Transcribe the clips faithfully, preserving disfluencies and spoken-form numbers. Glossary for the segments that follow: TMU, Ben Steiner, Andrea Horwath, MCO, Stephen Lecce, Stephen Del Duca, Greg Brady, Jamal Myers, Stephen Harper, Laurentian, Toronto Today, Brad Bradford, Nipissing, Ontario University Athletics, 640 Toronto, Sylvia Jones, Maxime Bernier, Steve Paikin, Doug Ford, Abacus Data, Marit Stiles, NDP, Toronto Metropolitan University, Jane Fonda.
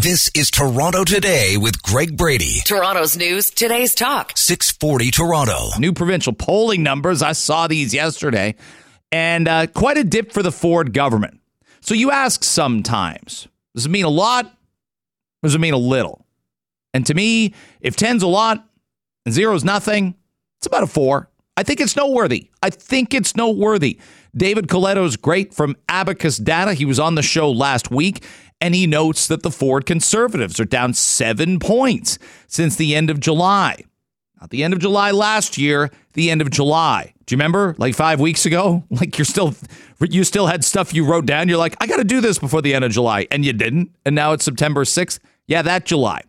This is Toronto Today with Greg Brady. Toronto's news, today's talk. six forty Toronto. New provincial polling numbers. I saw these yesterday. And uh, quite a dip for the Ford government. So you ask sometimes, does it mean a lot? Or does it mean a little? And to me, if ten's a lot and zero's nothing, it's about a four. I think it's noteworthy. I think it's noteworthy. David Coletto is great from Abacus Data. He was on the show last week, and he notes that the Ford Conservatives are down seven points since the end of July. Not the end of July last year, the end of July. Do you remember, like five weeks ago? Like you're still, you still had stuff you wrote down. You're like, I got to do this before the end of July. And you didn't. And now it's September sixth. Yeah, that July.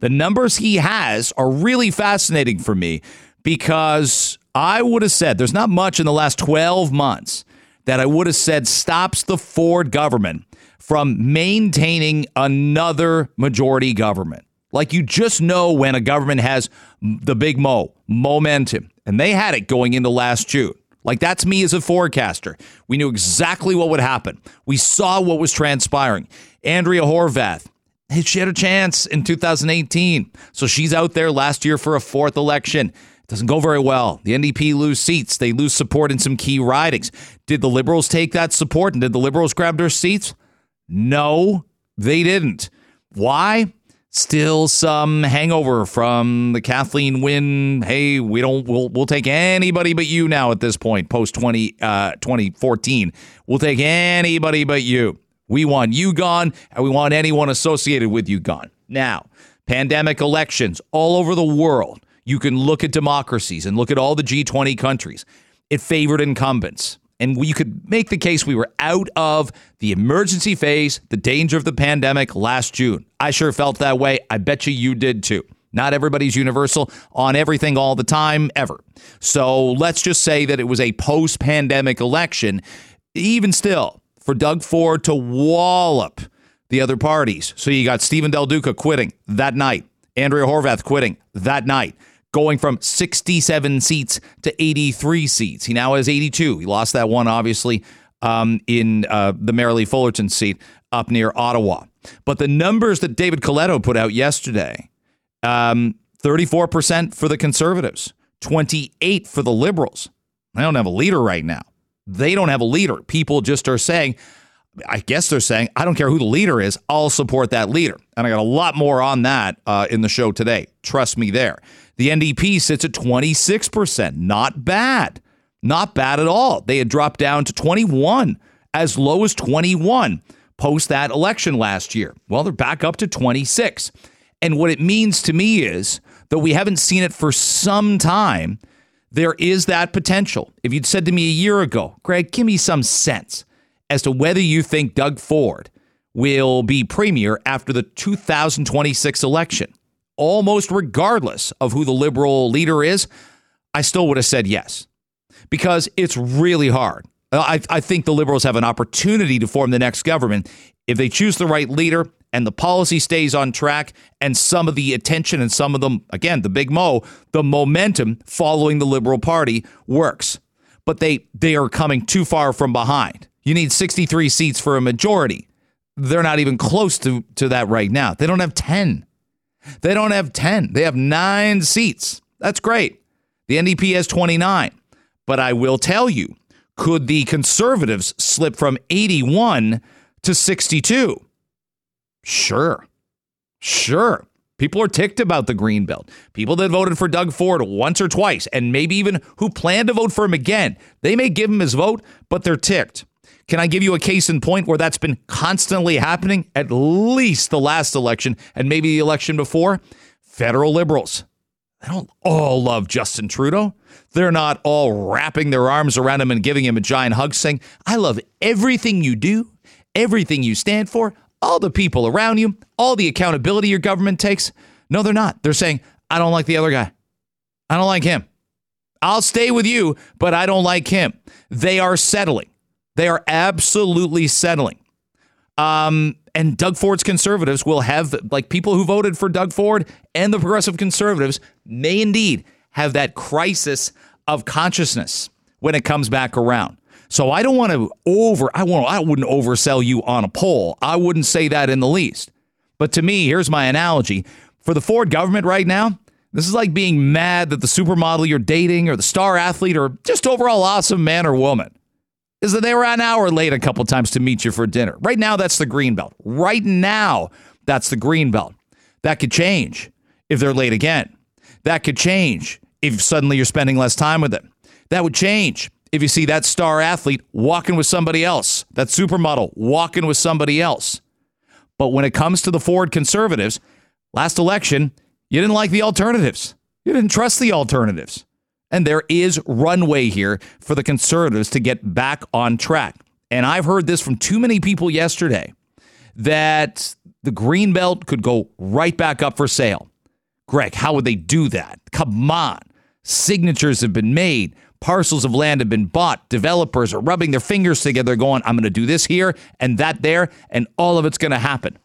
The numbers he has are really fascinating for me because I would have said there's not much in the last twelve months that I would have said stops the Ford government from maintaining another majority government. Like you just know when a government has the big mo, momentum. And they had it going into last June. Like that's me as a forecaster. We knew exactly what would happen. We saw what was transpiring. Andrea Horwath, she had a chance in two thousand eighteen. So she's out there last year for a fourth election. Doesn't go very well. The N D P lose seats. They lose support in some key ridings. Did the Liberals take that support and did the Liberals grab their seats? No, they didn't. Why? Still some hangover from the Kathleen Wynne. Hey, we don't, we'll, we'll take anybody but you now at this point, post twenty fourteen. We'll take anybody but you. We want you gone and we want anyone associated with you gone. Now, pandemic elections all over the world. You can look at democracies and look at all the G twenty countries. It favored incumbents. And we, you could make the case we were out of the emergency phase, the danger of the pandemic last June. I sure felt that way. I bet you you did too. Not everybody's universal on everything all the time ever. So let's just say that it was a post-pandemic election. Even still, for Doug Ford to wallop the other parties. So you got Stephen Del Duca quitting that night. Andrea Horwath quitting that night. Going from sixty-seven seats to eighty-three seats. He now has eighty-two. He lost that one, obviously, um, in uh, the Merrilee Fullerton seat up near Ottawa. But the numbers that David Coletto put out yesterday, um, thirty-four percent for the Conservatives, twenty-eight percent for the Liberals. They don't have a leader right now. They don't have a leader. People just are saying, I guess they're saying, I don't care who the leader is, I'll support that leader. And I got a lot more on that uh, in the show today. Trust me there. The N D P sits at twenty-six percent. Not bad. Not bad at all. They had dropped down to twenty-one, as low as twenty-one post that election last year. Well, they're back up to twenty-six. And what it means to me is, though we haven't seen it for some time, there is that potential. If you'd said to me a year ago, Greg, give me some sense as to whether you think Doug Ford will be premier after the two thousand twenty-six election, almost regardless of who the Liberal leader is, I still would have said yes, because it's really hard. I, I think the Liberals have an opportunity to form the next government if they choose the right leader and the policy stays on track and some of the attention and some of them, again, the big mo, the momentum following the Liberal Party works. But they they are coming too far from behind. You need sixty-three seats for a majority. They're not even close to, to that right now. They don't have ten. They don't have ten. They have nine seats. That's great. The N D P has twenty-nine. But I will tell you, could the Conservatives slip from eighty-one to sixty-two? Sure. Sure. People are ticked about the Greenbelt. People that voted for Doug Ford once or twice, and maybe even who plan to vote for him again. They may give him his vote, but they're ticked. Can I give you a case in point where that's been constantly happening at least the last election and maybe the election before? Federal Liberals. They don't all love Justin Trudeau. They're not all wrapping their arms around him and giving him a giant hug saying, I love everything you do, everything you stand for, all the people around you, all the accountability your government takes. No, they're not. They're saying, I don't like the other guy. I don't like him. I'll stay with you, but I don't like him. They are settling. They are absolutely settling. Um, and Doug Ford's Conservatives will have, like people who voted for Doug Ford and the Progressive Conservatives may indeed have that crisis of consciousness when it comes back around. So I don't want to over, I, want, I wouldn't oversell you on a poll. I wouldn't say that in the least. But to me, here's my analogy. For the Ford government right now, this is like being mad that the supermodel you're dating or the star athlete or just overall awesome man or woman is that they were an hour late a couple times to meet you for dinner. Right now, that's the green belt. Right now, that's the green belt. That could change if they're late again. That could change if suddenly you're spending less time with them. That would change if you see that star athlete walking with somebody else, that supermodel walking with somebody else. But when it comes to the Ford conservatives, last election, you didn't like the alternatives. You didn't trust the alternatives. And there is runway here for the conservatives to get back on track. And I've heard this from too many people yesterday that the green belt could go right back up for sale. Greg, how would they do that? Come on. Signatures have been made. Parcels of land have been bought. Developers are rubbing their fingers together going, I'm going to do this here and that there, and all of it's going to happen.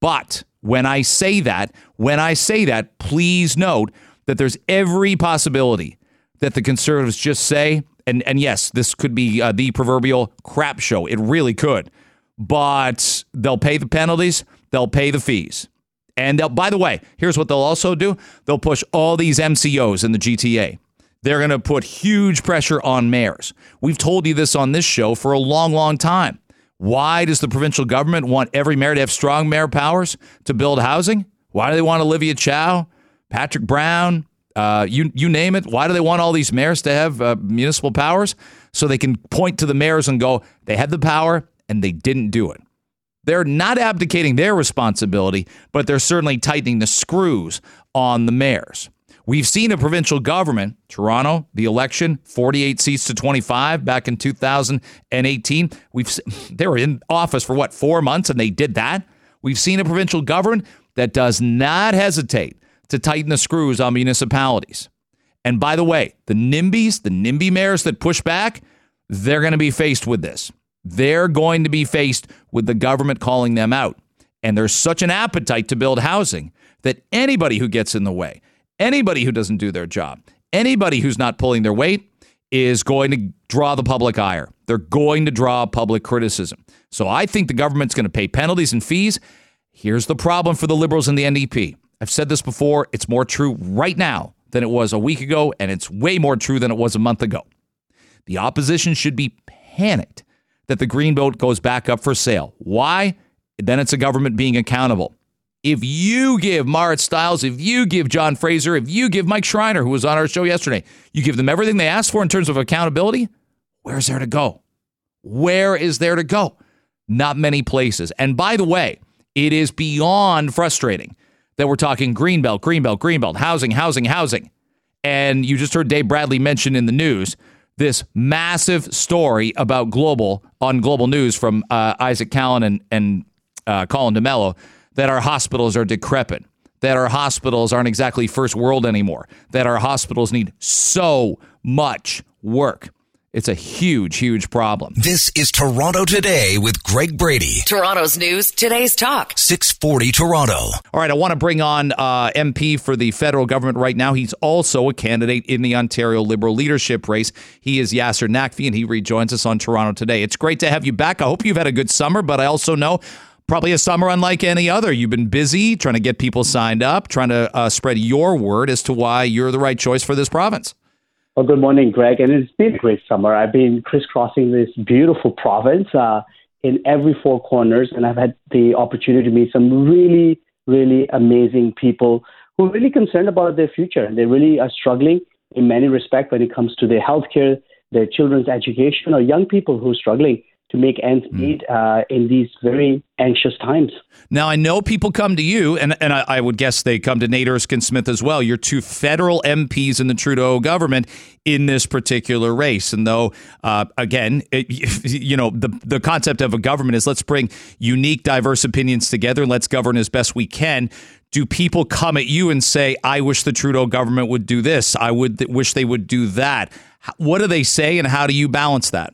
But when I say that, when I say that, please note that there's every possibility that the conservatives just say, and, and yes, this could be uh, the proverbial crap show. It really could. But they'll pay the penalties. They'll pay the fees. And they'll, by the way, here's what they'll also do. They'll push all these M C Os in the G T A. They're going to put huge pressure on mayors. We've told you this on this show for a long, long time. Why does the provincial government want every mayor to have strong mayor powers to build housing? Why do they want Olivia Chow, Patrick Brown, uh, you you name it? Why do they want all these mayors to have uh, municipal powers? So they can point to the mayors and go, they had the power and they didn't do it. They're not abdicating their responsibility, but they're certainly tightening the screws on the mayors. We've seen a provincial government, Toronto, the election, forty-eight seats to twenty-five back in two thousand eighteen. We've They were in office for, what, four months, and they did that? We've seen a provincial government that does not hesitate to tighten the screws on municipalities. And by the way, the NIMBYs, the NIMBY mayors that push back, they're going to be faced with this. They're going to be faced with the government calling them out. And there's such an appetite to build housing that anybody who gets in the way, anybody who doesn't do their job, anybody who's not pulling their weight is going to draw the public ire. They're going to draw public criticism. So I think the government's going to pay penalties and fees. Here's the problem for the Liberals and the N D P. I've said this before. It's more true right now than it was a week ago, and it's way more true than it was a month ago. The opposition should be panicked that the green belt goes back up for sale. Why? Then it's a government being accountable. If you give Marit Stiles, if you give John Fraser, if you give Mike Schreiner, who was on our show yesterday, you give them everything they asked for in terms of accountability, where's there to go? Where is there to go? Not many places. And by the way, it is beyond frustrating that we're talking green belt, green belt, green belt, housing, housing, housing. And you just heard Dave Bradley mention in the news this massive story about global on global news from uh, Isaac Callen and, and uh, Colin DeMello that our hospitals are decrepit, that our hospitals aren't exactly first world anymore, that our hospitals need so much work. It's a huge, huge problem. This is Toronto Today with Greg Brady. Toronto's news, today's talk. six forty Toronto. All right, I want to bring on uh, M P for the federal government right now. He's also a candidate in the Ontario Liberal leadership race. He is Yasir Naqvi, and he rejoins us on Toronto Today. It's great to have you back. I hope you've had a good summer, but I also know probably a summer unlike any other. You've been busy trying to get people signed up, trying to uh, spread your word as to why you're the right choice for this province. Well, good morning, Greg. And it's been a great summer. I've been crisscrossing this beautiful province uh, in every four corners, and I've had the opportunity to meet some really, really amazing people who are really concerned about their future. And they really are struggling in many respects when it comes to their healthcare, their children's education, or young people who are struggling to make ends meet uh, in these very anxious times. Now, I know people come to you, and, and I, I would guess they come to Nate Erskine-Smith as well. You're two federal M Ps in the Trudeau government in this particular race. And though, uh, again, it, you know, the, the concept of a government is let's bring unique, diverse opinions together and let's govern as best we can. Do people come at you and say, I wish the Trudeau government would do this. I would th- wish they would do that. What do they say and how do you balance that?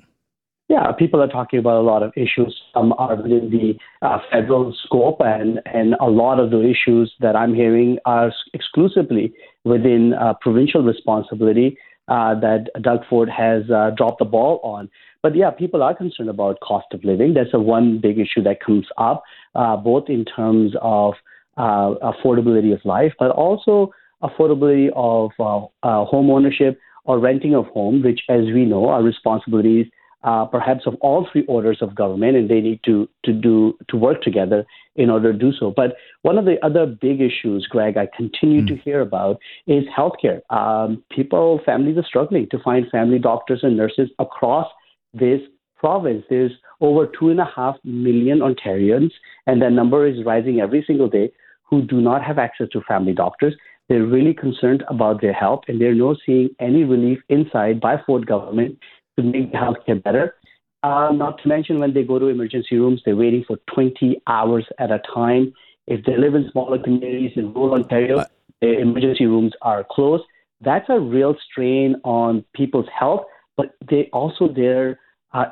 Yeah, people are talking about a lot of issues. Some are within the uh, federal scope, and, and a lot of the issues that I'm hearing are exclusively within uh, provincial responsibility uh, that Doug Ford has uh, dropped the ball on. But yeah, people are concerned about cost of living. That's the one big issue that comes up, uh, both in terms of uh, affordability of life, but also affordability of uh, uh, home ownership or renting of home, which, as we know, are responsibilities uh, perhaps of all three orders of government, and they need to to do to work together in order to do so. But one of the other big issues, Greg, I continue mm. to hear about is healthcare. Um, people, families are struggling to find family doctors and nurses across this province. There's over two and a half million Ontarians, and that number is rising every single day, who do not have access to family doctors. They're really concerned about their health, and they're not seeing any relief inside by Ford government to make healthcare better. Uh, not to mention, when they go to emergency rooms, they're waiting for twenty hours at a time. If they live in smaller communities in rural Ontario, their emergency rooms are closed. That's a real strain on people's health, but they also there uh,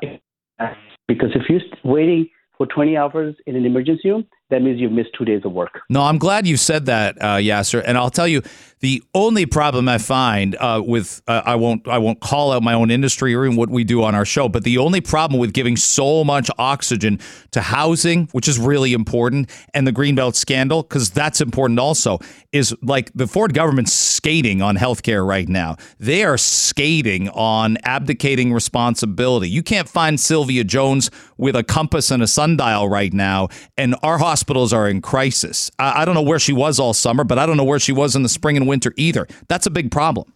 because if you're waiting for twenty hours in an emergency room, that means you've missed two days of work. No, I'm glad you said that, uh, Yasir. And I'll tell you, the only problem I find uh, with uh, I won't I won't call out my own industry or even what we do on our show, but the only problem with giving so much oxygen to housing, which is really important, and the Greenbelt scandal, because that's important also, is like the Ford government's skating on healthcare right now. They are skating on abdicating responsibility. You can't find Sylvia Jones with a compass and a sundial right now, and our hospitals are in crisis. I don't know where she was all summer, but I don't know where she was in the spring and winter either. That's a big problem.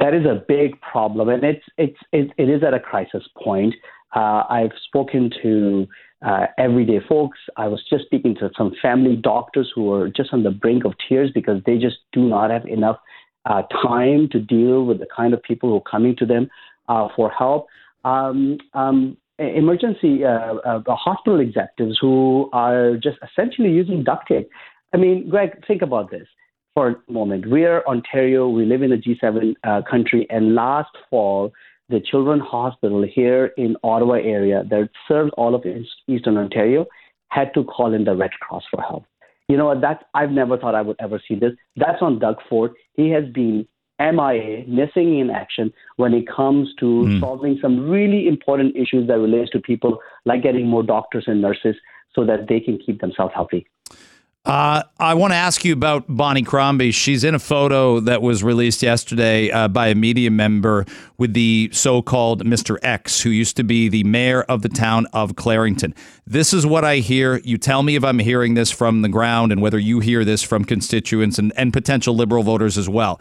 That is a big problem, and it's it's it, it is at a crisis point. Uh, I've spoken to uh, everyday folks. I was just speaking to some family doctors who are just on the brink of tears because they just do not have enough uh, time to deal with the kind of people who are coming to them uh, for help. Um, um, emergency uh, uh, hospital executives who are just essentially using duct tape. I mean, Greg, think about this for a moment. We are Ontario. We live in a G seven uh, country. And last fall, the Children's Hospital here in Ottawa area that serves all of Eastern Ontario had to call in the Red Cross for help. You know, that's, I've never thought I would ever see this. That's on Doug Ford. He has been M I A, missing in action, when it comes to mm. solving some really important issues that relates to people, like getting more doctors and nurses so that they can keep themselves healthy. Uh, I want to ask you about Bonnie Crombie. She's in a photo that was released yesterday uh, by a media member with the so-called Mister X, who used to be the mayor of the town of Clarington. This is what I hear. You tell me if I'm hearing this from the ground and whether you hear this from constituents and, and potential Liberal voters as well,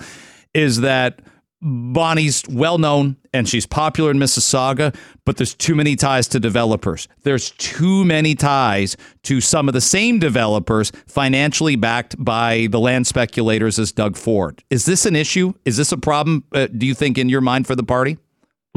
is that Bonnie's well-known and she's popular in Mississauga, but there's too many ties to developers. There's too many ties to some of the same developers financially backed by the land speculators as Doug Ford. Is this an issue? Is this a problem, uh, do you think, in your mind for the party?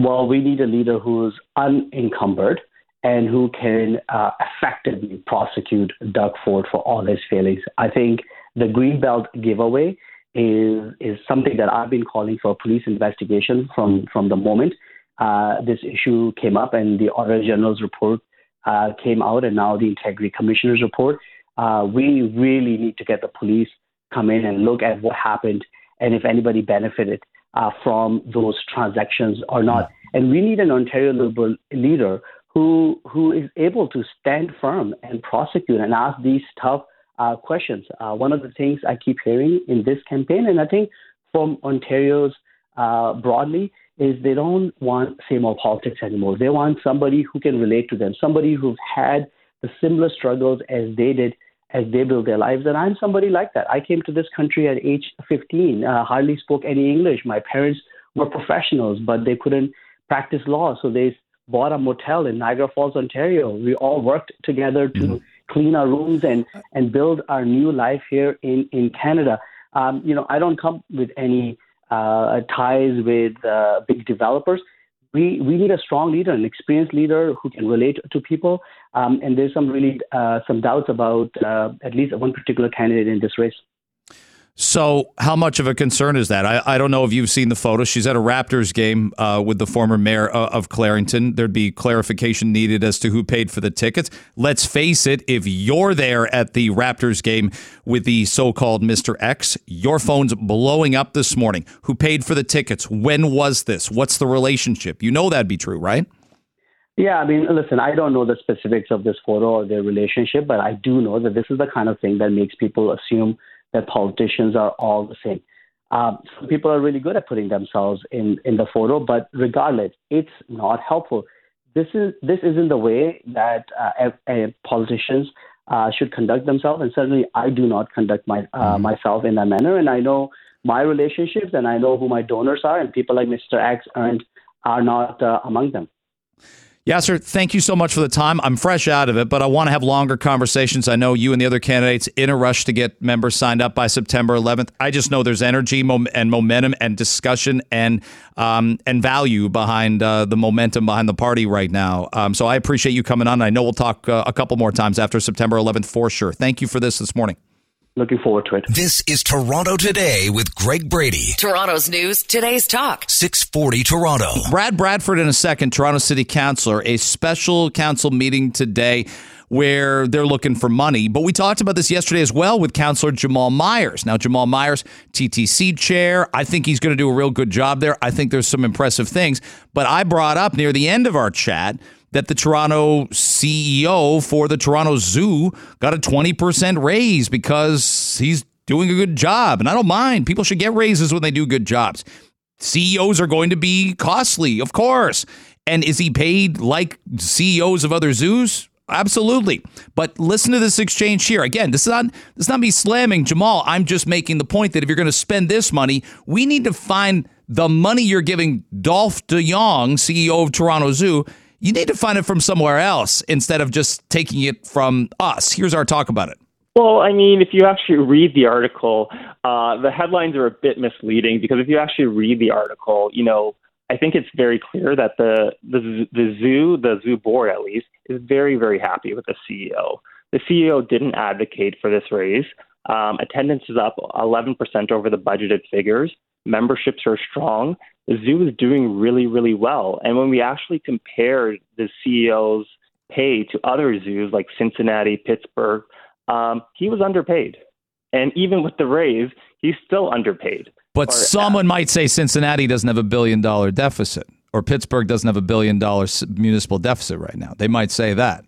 Well, we need a leader who's unencumbered and who can uh, effectively prosecute Doug Ford for all his failings. I think the Greenbelt giveaway is is something that I've been calling for a police investigation from, from the moment uh, this issue came up and the Auditor General's report uh, came out, and now the Integrity Commissioner's report. Uh, we really need to get the police come in and look at what happened and if anybody benefited uh, from those transactions or not. And we need an Ontario Liberal leader who who is able to stand firm and prosecute and ask these tough Uh, questions. Uh, one of the things I keep hearing in this campaign, and I think from Ontario's uh, broadly, is they don't want same old politics anymore. They want somebody who can relate to them, somebody who's had the similar struggles as they did as they build their lives. And I'm somebody like that. I came to this country at age fifteen, uh, hardly spoke any English. My parents were professionals, but they couldn't practice law, so they bought a motel in Niagara Falls, Ontario. We all worked together to mm-hmm. clean our rooms and, and build our new life here in, in Canada. Um, you know, I don't come with any uh, ties with uh, big developers. We we need a strong leader, an experienced leader who can relate to people. Um, and there's some really uh, some doubts about uh, at least one particular candidate in this race. So how much of a concern is that? I, I don't know if you've seen the photo. She's at a Raptors game uh, with the former mayor of, of Clarington. There'd be clarification needed as to who paid for the tickets. Let's face it, if you're there at the Raptors game with the so-called Mister X, your phone's blowing up this morning. Who paid for the tickets? When was this? What's the relationship? You know that'd be true, right? Yeah, I mean, listen, I don't know the specifics of this photo or their relationship, but I do know that this is the kind of thing that makes people assume that politicians are all the same. Um, some people are really good at putting themselves in, in the photo, but regardless, it's not helpful. This is this isn't the way that uh, a, a politicians uh, should conduct themselves, and certainly I do not conduct my uh, myself in that manner. And I know my relationships, and I know who my donors are, and people like Mister X aren't are not uh, among them. Yasir, thank you so much for the time. I'm fresh out of it, but I want to have longer conversations. I know you and the other candidates in a rush to get members signed up by September eleventh. I just know there's energy and momentum and discussion and um, and value behind uh, the momentum behind the party right now. Um, so I appreciate you coming on. I know we'll talk uh, a couple more times after September eleventh for sure. Thank you for this this morning. Looking forward to it. This is Toronto Today with Greg Brady. Toronto's news, today's talk. six forty Toronto. Brad Bradford in a second, Toronto City Councillor, a special council meeting today where they're looking for money. But we talked about this yesterday as well with Councillor Jamal Myers. Now, Jamal Myers, T T C chair. I think he's going to do a real good job there. I think there's some impressive things. But I brought up near the end of our chat that the Toronto C E O for the Toronto Zoo got a twenty percent raise because he's doing a good job. And I don't mind. People should get raises when they do good jobs. C E Os are going to be costly, of course. And is he paid like C E Os of other zoos? Absolutely. But listen to this exchange here. Again, this is not this is not me slamming Jamal. I'm just making the point that if you're going to spend this money, we need to find the money you're giving Dolph De Jong, C E O of Toronto Zoo. You need to find it from somewhere else instead of just taking it from us. Here's our talk about it. Well, I mean, if you actually read the article, uh, the headlines are a bit misleading because if you actually read the article, you know, I think it's very clear that the the, the zoo, the zoo board at least, is very, very happy with the C E O. The C E O didn't advocate for this raise. Um, attendance is up eleven percent over the budgeted figures. Memberships are strong. The zoo is doing really, really well. And when we actually compared the C E O's pay to other zoos like Cincinnati, Pittsburgh, um, he was underpaid. And even with the raise, he's still underpaid. But or, someone uh, might say Cincinnati doesn't have a billion dollar deficit or Pittsburgh doesn't have a billion dollar municipal deficit right now. They might say that.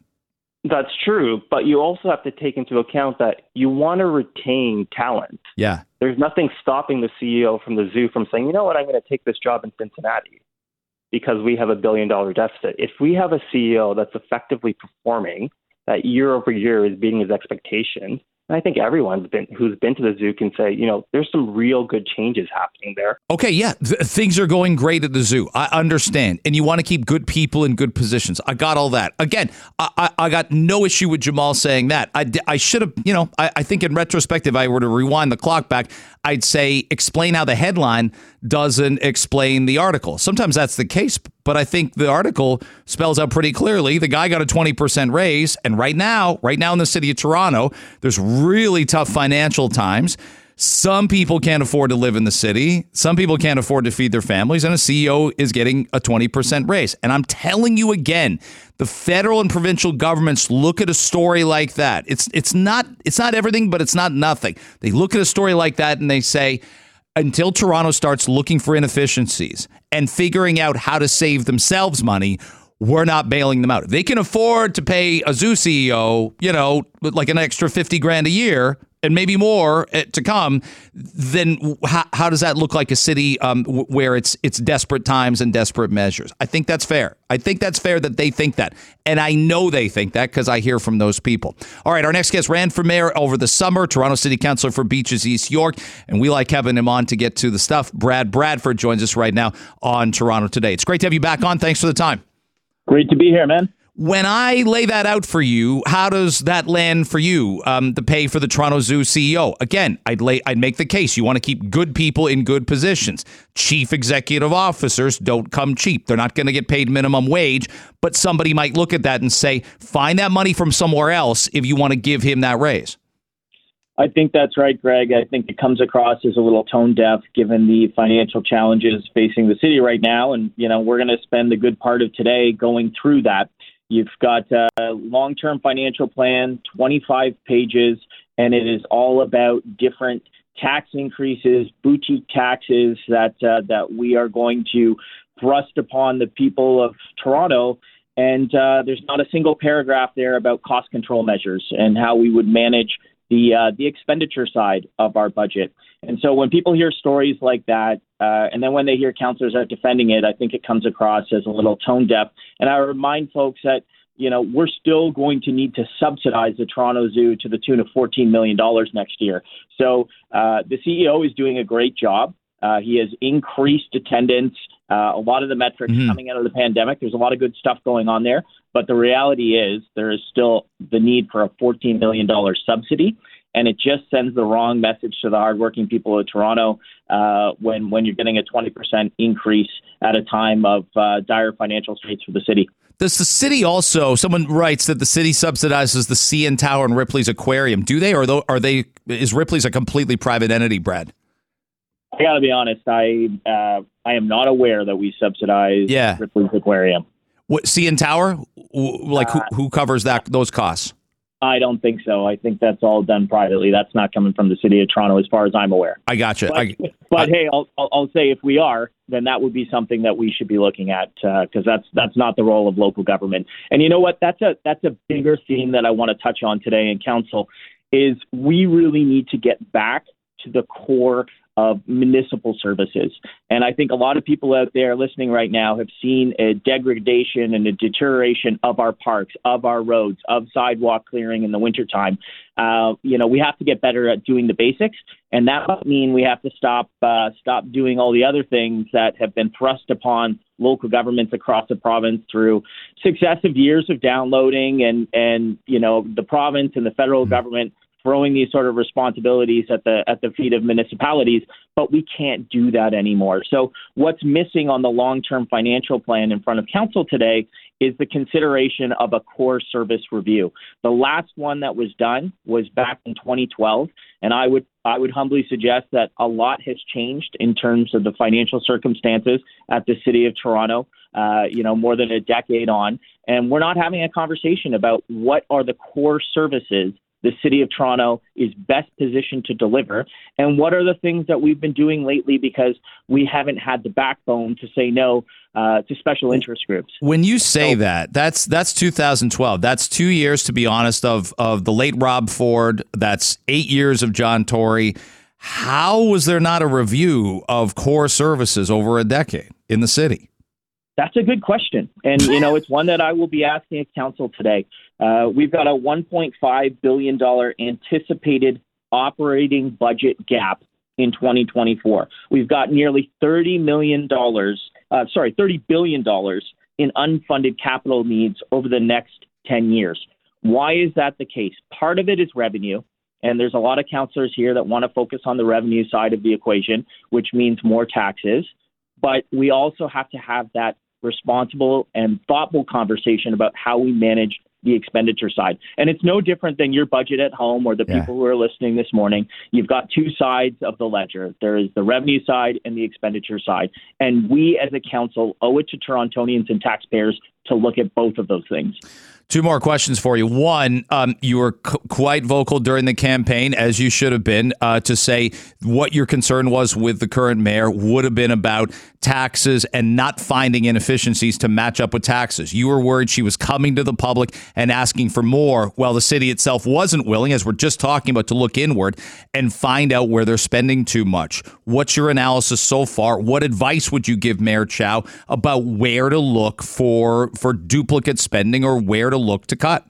That's true. But you also have to take into account that you want to retain talent. Yeah. There's nothing stopping the C E O from the zoo from saying, you know what, I'm going to take this job in Cincinnati because we have a billion dollar deficit. If we have a C E O that's effectively performing, that year over year is beating his expectations, and I think everyone been, who's been to the zoo can say, you know, there's some real good changes happening there. Okay, yeah, th- things are going great at the zoo. I understand. And you want to keep good people in good positions. I got all that. Again, I, I-, I got no issue with Jamal saying that. I, d- I should have, you know, I-, I think in retrospect, if I were to rewind the clock back, I'd say explain how the headline doesn't explain the article. Sometimes that's the case, but I think the article spells out pretty clearly the guy got a twenty percent raise, and right now, right now in the city of Toronto, there's really tough financial times. Some people can't afford to live in the city. Some people can't afford to feed their families, and a C E O is getting a twenty percent raise. And I'm telling you again, the federal and provincial governments look at a story like that. It's it's not it's not everything, but it's not nothing. They look at a story like that and they say, until Toronto starts looking for inefficiencies and figuring out how to save themselves money, we're not bailing them out. If they can afford to pay a zoo C E O, you know, like an extra fifty grand a year and maybe more to come, then how, how does that look like a city um, where it's it's desperate times and desperate measures? I think that's fair. I think that's fair that they think that. And I know they think that because I hear from those people. All right. Our next guest ran for mayor over the summer, Toronto City Councillor for Beaches East York. And we like having him on to get to the stuff. Brad Bradford joins us right now on Toronto Today. It's great to have you back on. Thanks for the time. Great to be here, man. When I lay that out for you, how does that land for you, um, the pay for the Toronto Zoo C E O? Again, I'd lay, I'd make the case. You want to keep good people in good positions. Chief executive officers don't come cheap. They're not going to get paid minimum wage, but somebody might look at that and say, find that money from somewhere else if you want to give him that raise. I think that's right, Greg. I think it comes across as a little tone deaf given the financial challenges facing the city right now. And, you know, we're going to spend a good part of today going through that. You've got a long-term financial plan, twenty-five pages, and it is all about different tax increases, boutique taxes that uh, that we are going to thrust upon the people of Toronto And uh, there's not a single paragraph there about cost control measures and how we would manage the uh, the expenditure side of our budget. And so when people hear stories like that, uh, and then when they hear counselors out defending it, I think it comes across as a little tone deaf. And I remind folks that, you know, we're still going to need to subsidize the Toronto Zoo to the tune of fourteen million dollars next year. So uh, the C E O is doing a great job. Uh, he has increased attendance. Uh, a lot of the metrics mm-hmm. coming out of the pandemic, there's a lot of good stuff going on there. But the reality is there is still the need for a fourteen million dollars subsidy. And it just sends the wrong message to the hardworking people of Toronto uh, when, when you're getting a twenty percent increase at a time of uh, dire financial straits for the city. Does the city also, someone writes that the city subsidizes the C N Tower and Ripley's Aquarium. Do they, or are they, is Ripley's a completely private entity, Brad? I got to be honest. I uh, I am not aware that we subsidize yeah. Ripley's Aquarium. What, C N Tower? Like who, who covers that those costs? I don't think so. I think that's all done privately. That's not coming from the city of Toronto, as far as I'm aware. I gotcha. But, I, but I, hey, I'll, I'll, I'll say if we are, then that would be something that we should be looking at because uh, that's that's not the role of local government. And you know what? That's a that's a bigger theme that I want to touch on today in council is we really need to get back to the core of municipal services. And I think a lot of people out there listening right now have seen a degradation and a deterioration of our parks, of our roads, of sidewalk clearing in the wintertime. Uh, you know, we have to get better at doing the basics. And that might mean we have to stop uh, stop doing all the other things that have been thrust upon local governments across the province through successive years of downloading and, and you know, the province and the federal mm-hmm. government throwing these sort of responsibilities at the at the feet of municipalities, but we can't do that anymore. So what's missing on the long-term financial plan in front of council today is the consideration of a core service review. The last one that was done was back in twenty twelve, and I would I would humbly suggest that a lot has changed in terms of the financial circumstances at the City of Toronto, uh, you know, more than a decade on, and we're not having a conversation about what are the core services the City of Toronto is best positioned to deliver. And what are the things that we've been doing lately because we haven't had the backbone to say no uh, to special interest groups. When you say so, that, that's that's two thousand twelve. That's two years, to be honest, of, of the late Rob Ford. That's eight years of John Tory. How was there not a review of core services over a decade in the city? That's a good question. And, you know, it's one that I will be asking at council today. Uh, we've got a one point five billion dollars anticipated operating budget gap in twenty twenty-four. We've got nearly thirty million dollars, uh, sorry, thirty billion dollars in unfunded capital needs over the next ten years. Why is that the case? Part of it is revenue. And there's a lot of councillors here that want to focus on the revenue side of the equation, which means more taxes. But we also have to have that responsible and thoughtful conversation about how we manage the expenditure side. And it's no different than your budget at home or the yeah. people who are listening this morning. You've got two sides of the ledger. There is the revenue side and the expenditure side. And we as a council owe it to Torontonians and taxpayers to look at both of those things. Two more questions for you. One, um, you were c- quite vocal during the campaign, as you should have been, uh, to say what your concern was with the current mayor would have been about taxes and not finding inefficiencies to match up with taxes. You were worried she was coming to the public and asking for more, while the city itself wasn't willing, as we're just talking about, to look inward and find out where they're spending too much. What's your analysis so far? What advice would you give Mayor Chow about where to look for for duplicate spending or where to look to cut?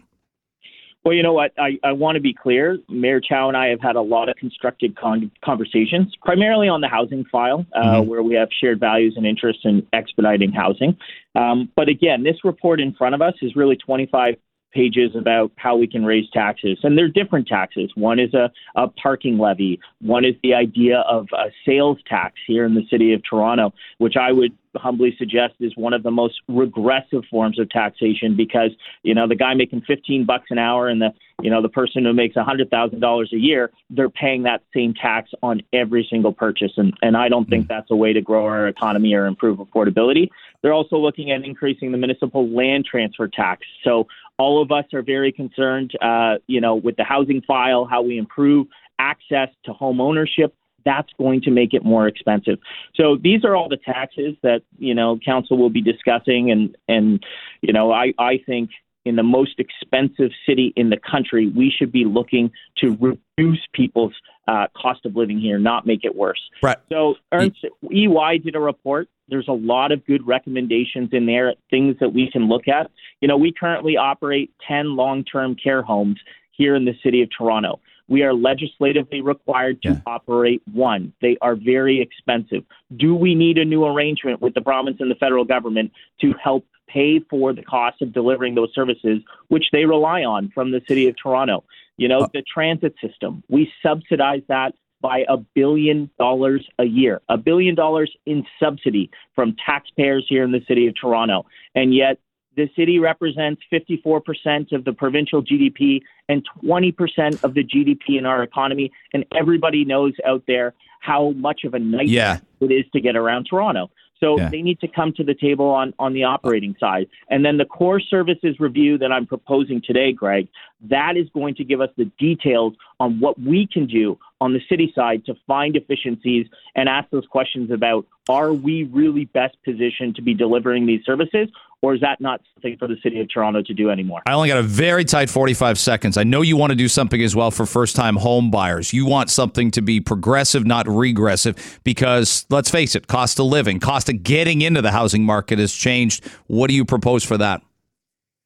Well, you know what? I, I want to be clear. Mayor Chow and I have had a lot of constructive con- conversations, primarily on the housing file, uh, mm-hmm. where we have shared values and interests in expediting housing. Um, but again, this report in front of us is really twenty-five pages about how we can raise taxes. And they're different taxes. One is a, a parking levy. One is the idea of a sales tax here in the city of Toronto, which I would humbly suggest is one of the most regressive forms of taxation because, you know, the guy making fifteen bucks an hour and the, you know, the person who makes one hundred thousand dollars a year, they're paying that same tax on every single purchase. And, and I don't think that's a way to grow our economy or improve affordability. They're also looking at increasing the municipal land transfer tax. So all of us are very concerned, uh, you know, with the housing file, how we improve access to home ownership, that's going to make it more expensive. So these are all the taxes that, you know, council will be discussing. And, and you know, I, I think in the most expensive city in the country, we should be looking to reduce people's uh, cost of living here, not make it worse. Right. So Ernst, E Y did a report. There's a lot of good recommendations in there, things that we can look at. You know, we currently operate ten long-term care homes here in the city of Toronto. We are legislatively required to yeah. operate one. They are very expensive. Do we need a new arrangement with the province and the federal government to help pay for the cost of delivering those services, which they rely on from the city of Toronto? You know, uh, the transit system, we subsidize that by a billion dollars a year, a billion dollars in subsidy from taxpayers here in the city of Toronto. And yet, the city represents fifty-four percent of the provincial G D P and twenty percent of the G D P in our economy. And everybody knows out there how much of a nightmare yeah. it is to get around Toronto. So yeah. they need to come to the table on, on the operating side. And then the core services review that I'm proposing today, Greg, that is going to give us the details on what we can do on the city side to find efficiencies and ask those questions about, are we really best positioned to be delivering these services? Or is that not something for the city of Toronto to do anymore? I only got a very tight forty-five seconds. I know you want to do something as well for first-time home buyers. You want something to be progressive, not regressive, because, let's face it, cost of living, cost of getting into the housing market has changed. What do you propose for that?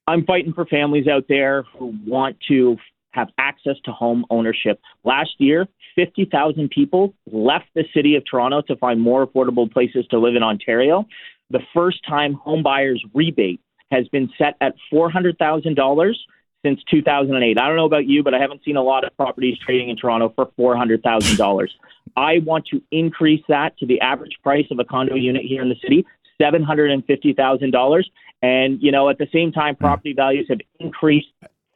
I'm fighting for families out there who want to have access to home ownership. Last year, fifty thousand people left the city of Toronto to find more affordable places to live in Ontario. The first-time homebuyers rebate has been set at four hundred thousand dollars since two thousand eight. I don't know about you, but I haven't seen a lot of properties trading in Toronto for four hundred thousand dollars. I want to increase that to the average price of a condo unit here in the city, seven hundred fifty thousand dollars. And, you know, at the same time, property values have increased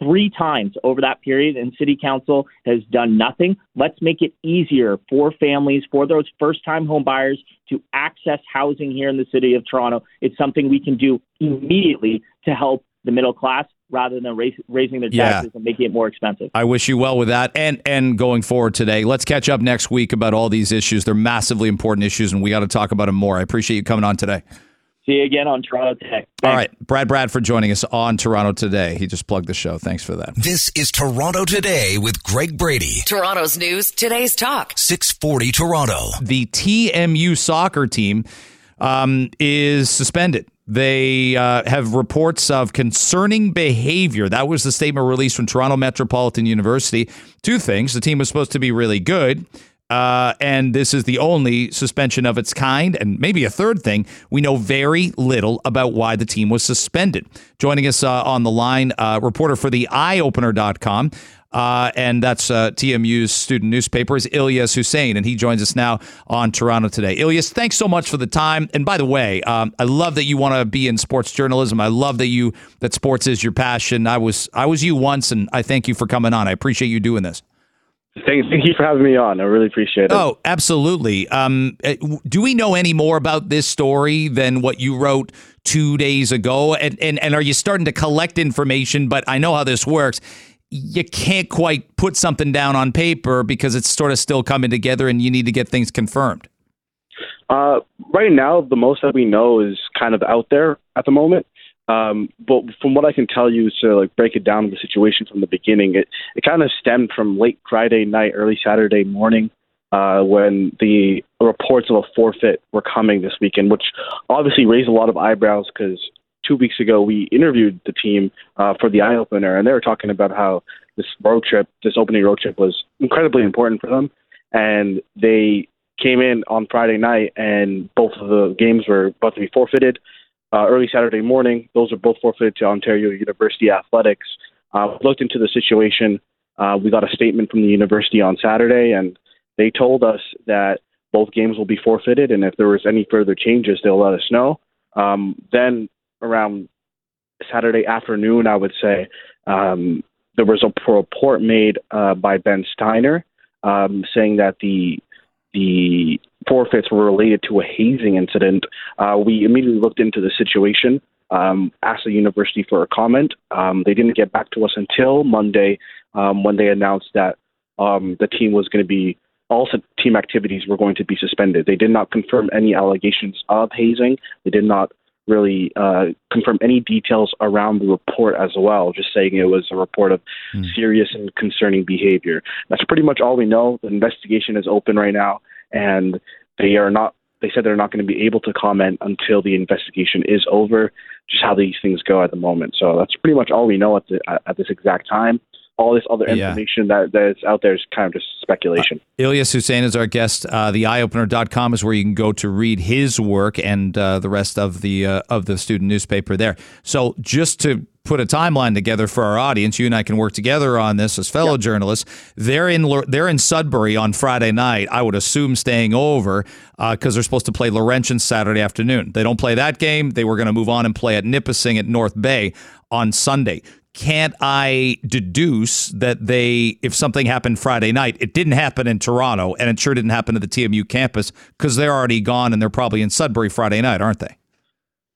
three times over that period, and city council has done nothing. Let's make it easier for families, for those first-time home buyers, to access housing here in the city of Toronto. It's something we can do immediately to help the middle class rather than raise, raising their taxes yeah. and making it more expensive. I wish you well with that and, and going forward today. Let's catch up next week about all these issues. They're massively important issues, and we got to talk about them more. I appreciate you coming on today. See you again on Toronto Today. Thanks. All right. Brad Bradford joining us on Toronto Today. He just plugged the show. Thanks for that. This is Toronto Today with Greg Brady. Toronto's news, today's talk. six forty Toronto. The T M U soccer team um, is suspended. They uh, have reports of concerning behavior. That was the statement released from Toronto Metropolitan University. Two things. The team was supposed to be really good. Uh, and this is the only suspension of its kind. And maybe a third thing, we know very little about why the team was suspended. Joining us uh, on the line, uh, reporter for the eye opener dot com, uh, and that's uh, T M U's student newspaper, is Ilyas Hussein, and he joins us now on Toronto Today. Ilyas, thanks so much for the time. And by the way, um, I love that you want to be in sports journalism. I love that you that sports is your passion. I was I was you once, and I thank you for coming on. I appreciate you doing this. Thank, thank you for having me on. I really appreciate it. Oh, absolutely. Um, do we know any more about this story than what you wrote two days ago? And, and and are you starting to collect information? But I know how this works. You can't quite put something down on paper because it's sort of still coming together and you need to get things confirmed. Uh, right now, the most that we know is kind of out there at the moment. Um, but from what I can tell you, to like break it down the situation from the beginning, it, it kind of stemmed from late Friday night, early Saturday morning, uh, when the reports of a forfeit were coming this weekend, which obviously raised a lot of eyebrows because two weeks ago we interviewed the team uh, for the EyeOpener, and they were talking about how this road trip, this opening road trip, was incredibly important for them, and they came in on Friday night, and both of the games were about to be forfeited. Uh, early Saturday morning, those were both forfeited to Ontario University Athletics. Uh, we looked into the situation. Uh, we got a statement from the university on Saturday, and they told us that both games will be forfeited, and if there was any further changes, they'll let us know. Um, then around Saturday afternoon, I would say, um, there was a report made uh, by Ben Steiner um, saying that the the forfeits were related to a hazing incident. Uh, we immediately looked into the situation, um, asked the university for a comment. Um, they didn't get back to us until Monday um, when they announced that um, the team was going to be all team activities were going to be suspended. They did not confirm any allegations of hazing. They did not really uh, confirm any details around the report as well, just saying it was a report of mm. serious and concerning behavior. That's pretty much all we know. The investigation is open right now, and they are not. They said they're not going to be able to comment until the investigation is over, just how these things go at the moment. So that's pretty much all we know at the, at this exact time. All this other information yeah. that, that is out there is kind of just speculation. Uh, Ilyas Hussein is our guest. Uh, the eye opener dot com is where you can go to read his work and uh, the rest of the uh, of the student newspaper there. So just to put a timeline together for our audience, you and I can work together on this as fellow yep. journalists. They're in they're in Sudbury on Friday night, I would assume staying over because uh, they're supposed to play Laurentian Saturday afternoon. They don't play that game. They were going to move on and play at Nipissing at North Bay on Sunday. Can't I deduce that they, if something happened Friday night, it didn't happen in Toronto, and it sure didn't happen at the T M U campus because they're already gone and they're probably in Sudbury Friday night, aren't they?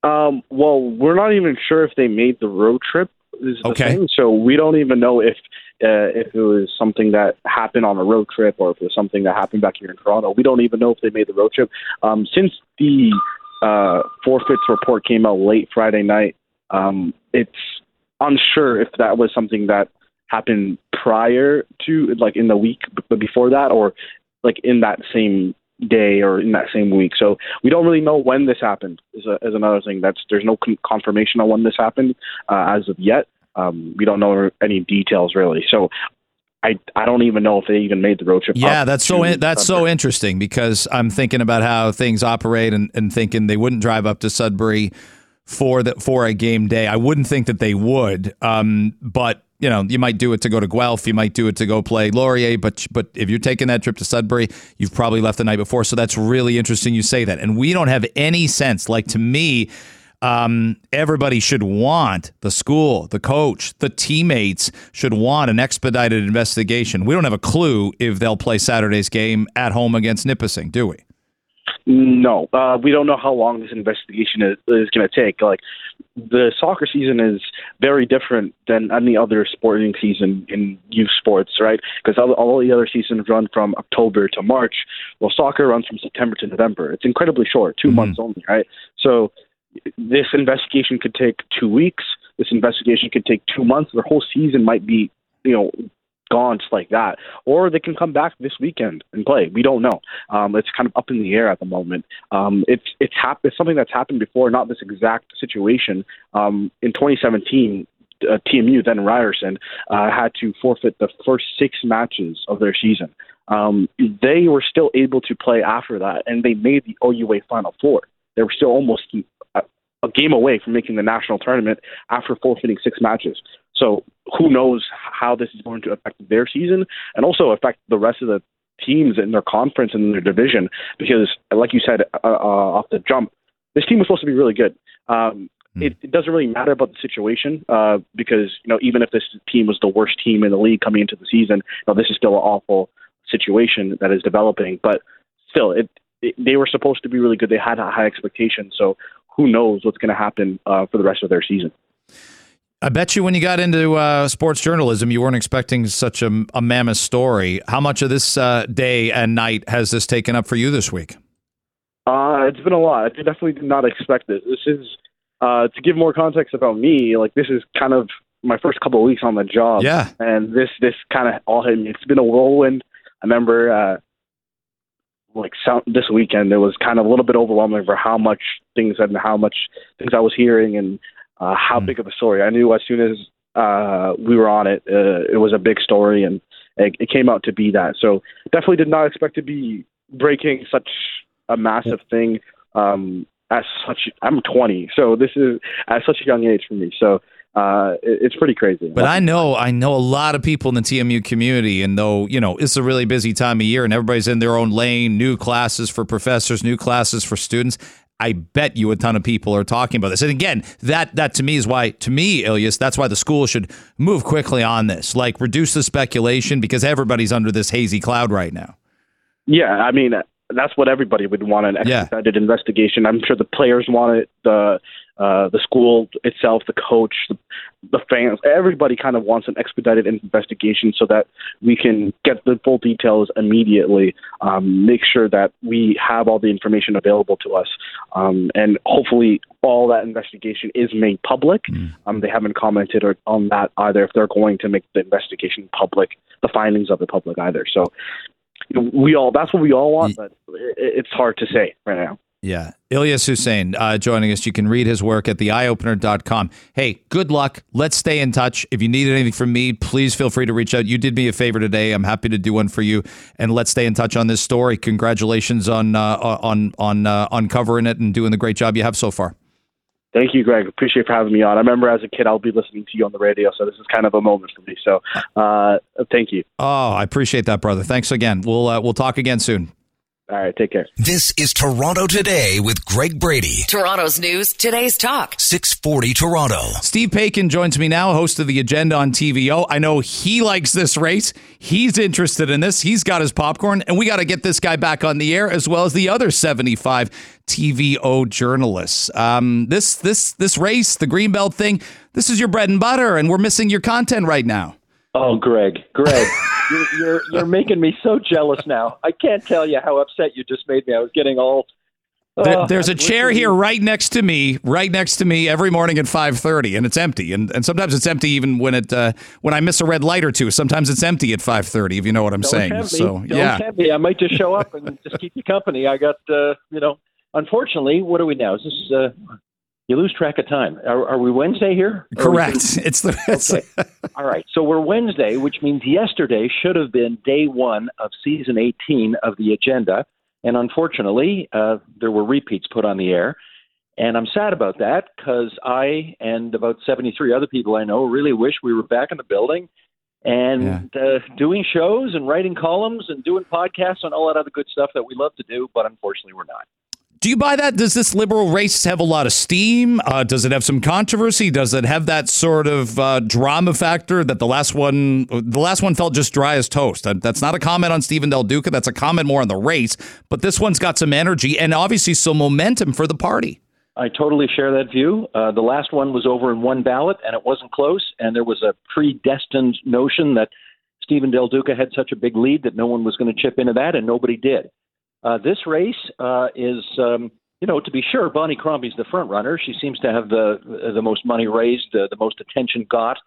Um, well, we're not even sure if they made the road trip. Is the okay. thing. So we don't even know if uh, if it was something that happened on a road trip or if it was something that happened back here in Toronto. We don't even know if they made the road trip. Um, since the uh, forfeits report came out late Friday night, um, it's unsure if that was something that happened prior to, like in the week b- before that, or like in that same day or in that same week. So we don't really know when this happened is, a, is another thing. That's there's no con- confirmation on when this happened uh, as of yet. Um, we don't know any details really. So I, I don't even know if they even made the road trip. Yeah, that's so in, that's Sudbury. So interesting because I'm thinking about how things operate and, and thinking they wouldn't drive up to Sudbury for the for a game day. I wouldn't think that they would, um, but you know, you might do it to go to Guelph, you might do it to go play Laurier, but but if you're taking that trip to Sudbury, you've probably left the night before. So that's really interesting you say that. And we don't have any sense. Like, to me, um, everybody should want, the school, the coach, the teammates should want an expedited investigation. We don't have a clue if they'll play Saturday's game at home against Nipissing, do we? No, uh, we don't know how long this investigation is, is going to take. Like, the soccer season is very different than any other sporting season in youth sports, right? Because all, all the other seasons run from October to March. Well, soccer runs from September to November. It's incredibly short, two mm-hmm. months only, right? So this investigation could take two weeks. This investigation could take two months. The whole season might be, you know, gone just like that, or they can come back this weekend and play. We don't know. Um, it's kind of up in the air at the moment. Um, it's it's hap- It's something that's happened before, not this exact situation. Um, in twenty seventeen, uh, T M U, then Ryerson, uh, had to forfeit the first six matches of their season. Um, they were still able to play after that, and they made the O U A Final Four. They were still almost a, a game away from making the national tournament after forfeiting six matches. So who knows how this is going to affect their season and also affect the rest of the teams in their conference and in their division. Because, like you said, uh, uh, off the jump, this team was supposed to be really good. Um, mm. it, it doesn't really matter about the situation uh, because, you know, even if this team was the worst team in the league coming into the season, you know, this is still an awful situation that is developing. But still, it, it, they were supposed to be really good. They had a high expectation. So who knows what's going to happen uh, for the rest of their season. I bet you when you got into uh, sports journalism, you weren't expecting such a, a mammoth story. How much of this uh, day and night has this taken up for you this week? Uh, it's been a lot. I definitely did not expect this. This is, uh, to give more context about me, like this is kind of my first couple of weeks on the job. Yeah. And this, this kind of all hit me. It's been a whirlwind. I remember uh, like sound, this weekend, it was kind of a little bit overwhelming for how much things and how much things I was hearing and Uh, how mm. big of a story. I knew as soon as uh, we were on it, uh, it was a big story, and it, it came out to be that. So definitely did not expect to be breaking such a massive thing um, as such. I'm twenty, so this is at such a young age for me. So uh, it, it's pretty crazy. But I know, I know a lot of people in the T M U community, and though, you know, it's a really busy time of year and everybody's in their own lane, new classes for professors, new classes for students, I bet you a ton of people are talking about this. And again, that that to me is why, to me, Ilyas, that's why the school should move quickly on this. Like, reduce the speculation because everybody's under this hazy cloud right now. Yeah, I mean, that's what everybody would want, an expedited yeah. investigation. I'm sure the players want it, the uh, the school itself, the coach, the, the fans, everybody kind of wants an expedited investigation so that we can get the full details immediately, um, make sure that we have all the information available to us. Um, and hopefully all that investigation is made public. Mm. Um, they haven't commented or, on that either, if they're going to make the investigation public, the findings of it public either. So you know, we all, that's what we all want, but it, it's hard to say right now. Yeah. Ilyas Hussein uh, joining us. You can read his work at the eye opener dot com. Hey, good luck. Let's stay in touch. If you need anything from me, please feel free to reach out. You did me a favor today. I'm happy to do one for you. And let's stay in touch on this story. Congratulations on uh, on on uh, uncovering it and doing the great job you have so far. Thank you, Greg. Appreciate for having me on. I remember as a kid, I'll be listening to you on the radio, so this is kind of a moment for me. So uh, thank you. Oh, I appreciate that, brother. Thanks again. We'll uh, we'll talk again soon. All right, take care. This is Toronto Today with Greg Brady. Toronto's news, today's talk. six forty Toronto. Steve Paikin joins me now, host of The Agenda on T V O. I know he likes this race. He's interested in this. He's got his popcorn, and we got to get this guy back on the air, as well as the other seventy-five T V O journalists. Um, this this this race, the Greenbelt thing, this is your bread and butter, and we're missing your content right now. Oh, Greg, Greg. You're, you're you're making me so jealous now. I can't tell you how upset you just made me. I was getting all. Uh, there, there's a chair here right next to me, right next to me every morning at five thirty, and it's empty. And and sometimes it's empty even when it uh, when I miss a red light or two. Sometimes it's empty at five thirty, if you know what I'm Don't saying. Tempt me. So Don't yeah, tempt me. I might just show up and just keep you company. I got uh, you know. Unfortunately, what are we now? Is this? Uh, You lose track of time. Are, are we Wednesday here? Correct. We... It's the Wednesday. Okay. All right. So we're Wednesday, which means yesterday should have been day one of season eighteen of The Agenda. And unfortunately, uh, there were repeats put on the air. And I'm sad about that because I and about seventy-three other people I know really wish we were back in the building and yeah. uh, doing shows and writing columns and doing podcasts and all that other good stuff that we love to do. But unfortunately, we're not. Do you buy that? Does this liberal race have a lot of steam? Uh, does it have some controversy? Does it have that sort of uh, drama factor that the last one the last one felt just dry as toast? That's not a comment on Stephen Del Duca. That's a comment more on the race. But this one's got some energy and obviously some momentum for the party. I totally share that view. Uh, the last one was over in one ballot and it wasn't close. And there was a predestined notion that Stephen Del Duca had such a big lead that no one was going to chip into that, and nobody did. Uh, this race uh, is, um, you know, to be sure, Bonnie Crombie's the front runner. She seems to have the the most money raised, uh, the most attention got,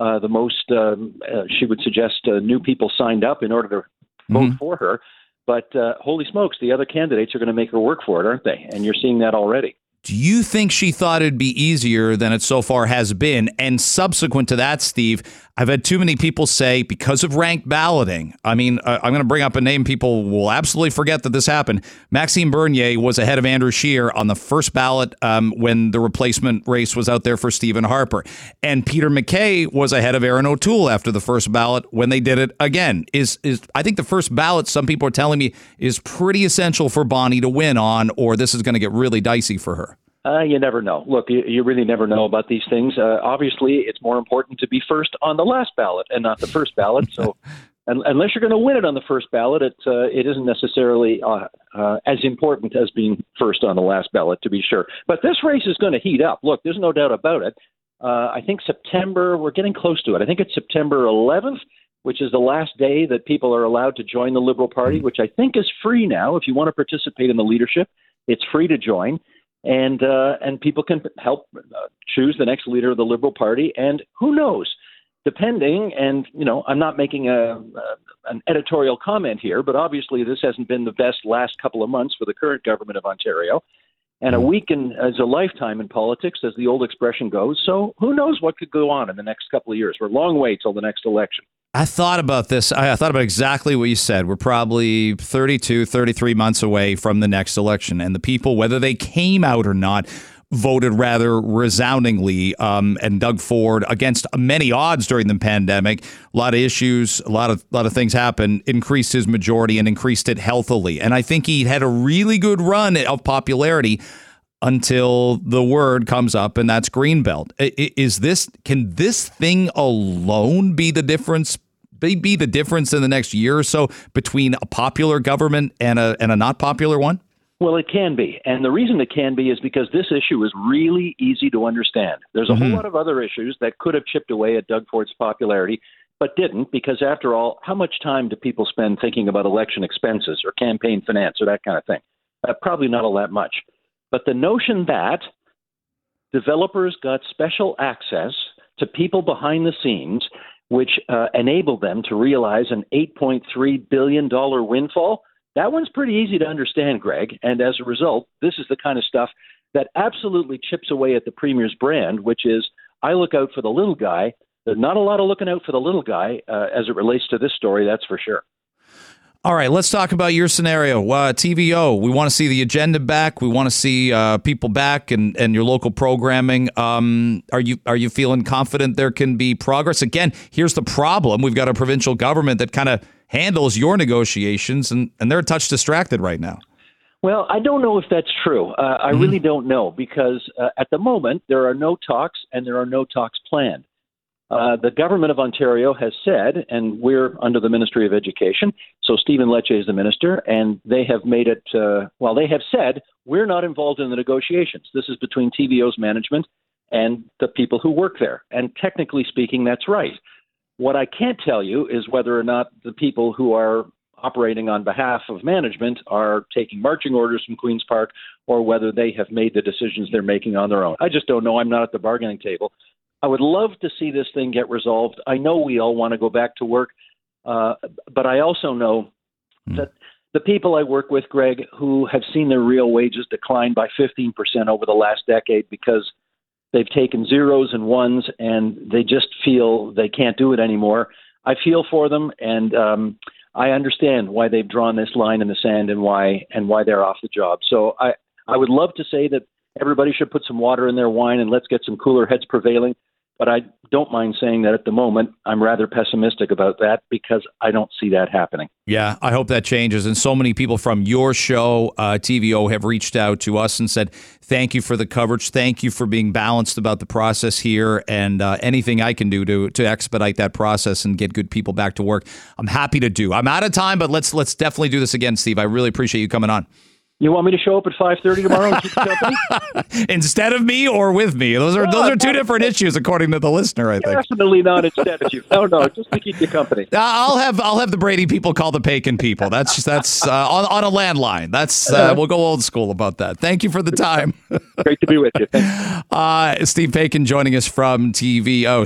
uh, the most, um, uh, she would suggest, uh, new people signed up in order to vote mm-hmm. for her. But uh, holy smokes, the other candidates are going to make her work for it, aren't they? And you're seeing that already. Do you think she thought it'd be easier than it so far has been? And subsequent to that, Steve, I've had too many people say because of ranked balloting. I mean, uh, I'm going to bring up a name people will absolutely forget that this happened. Maxime Bernier was ahead of Andrew Scheer on the first ballot um, when the replacement race was out there for Stephen Harper. And Peter MacKay was ahead of Aaron O'Toole after the first ballot when they did it again. Is is I think the first ballot, some people are telling me, is pretty essential for Bonnie to win on, or this is going to get really dicey for her. Uh, you never know. Look, you, you really never know about these things. Uh, obviously, it's more important to be first on the last ballot and not the first ballot. So un- unless you're going to win it on the first ballot, it, uh, it isn't necessarily uh, uh, as important as being first on the last ballot, to be sure. But this race is going to heat up. Look, there's no doubt about it. Uh, I think September, we're getting close to it. I think it's September eleventh, which is the last day that people are allowed to join the Liberal Party, which I think is free now. If you want to participate in the leadership, it's free to join. And uh, and people can help choose the next leader of the Liberal Party. And who knows, depending, and, you know, I'm not making a, a an editorial comment here, but obviously this hasn't been the best last couple of months for the current government of Ontario. And a week in, is a lifetime in politics, as the old expression goes. So who knows what could go on in the next couple of years. We're a long way till the next election. I thought about this. I thought about exactly what you said. We're probably thirty-two, thirty-three months away from the next election. And the people, whether they came out or not, voted rather resoundingly. Um, and Doug Ford, against many odds during the pandemic, a lot of issues, a lot of lot of things happened, increased his majority and increased it healthily. And I think he had a really good run of popularity until the word comes up, and that's Greenbelt. Is this, can this thing alone be the difference? Be the difference in the next year or so between a popular government and a and a not popular one? Well, it can be. And the reason it can be is because this issue is really easy to understand. There's a mm-hmm. whole lot of other issues that could have chipped away at Doug Ford's popularity, but didn't, because after all, how much time do people spend thinking about election expenses or campaign finance or that kind of thing? Uh, probably not all that much. But the notion that developers got special access to people behind the scenes, which uh, enabled them to realize an eight point three billion dollars windfall, that one's pretty easy to understand, Greg. And as a result, this is the kind of stuff that absolutely chips away at the Premier's brand, which is, I look out for the little guy. There's not a lot of looking out for the little guy uh, as it relates to this story, that's for sure. All right, let's talk about your scenario. Uh, T V O, we want to see The Agenda back. We want to see uh, people back and, and your local programming. Um, are you are you feeling confident there can be progress? Again, here's the problem. We've got a provincial government that kind of handles your negotiations, and, and they're a touch distracted right now. Well, I don't know if that's true. Uh, I mm-hmm. really don't know, because uh, at the moment, there are no talks and there are no talks planned. Uh, the government of Ontario has said, and we're under the Ministry of Education, so Stephen Lecce is the minister, and they have made it, uh, well, they have said, we're not involved in the negotiations. This is between T V O's management and the people who work there. And technically speaking, that's right. What I can't tell you is whether or not the people who are operating on behalf of management are taking marching orders from Queen's Park, or whether they have made the decisions they're making on their own. I just don't know. I'm not at the bargaining table. I would love to see this thing get resolved. I know we all want to go back to work, uh, but I also know mm. that the people I work with, Greg, who have seen their real wages decline by fifteen percent over the last decade because they've taken zeros and ones and they just feel they can't do it anymore. I feel for them, and um, I understand why they've drawn this line in the sand and why and why they're off the job. So I, I would love to say that everybody should put some water in their wine and let's get some cooler heads prevailing. But I don't mind saying that at the moment, I'm rather pessimistic about that because I don't see that happening. Yeah, I hope that changes. And so many people from your show, uh, T V O, have reached out to us and said, thank you for the coverage. Thank you for being balanced about the process here. And uh, anything I can do to to expedite that process and get good people back to work, I'm happy to do. I'm out of time, but let's let's definitely do this again, Steve. I really appreciate you coming on. You want me to show up at five thirty tomorrow and keep the company? Instead of me or with me? Those are no, those are two different issues, according to the listener, I think. Definitely not instead of you. No, no, just to keep you company. I'll have I'll have the Brady people call the Paikin people. That's that's uh, on, on a landline. That's uh, we'll go old school about that. Thank you for the time. Great to be with you. Uh, Steve Paikin joining us from T V O.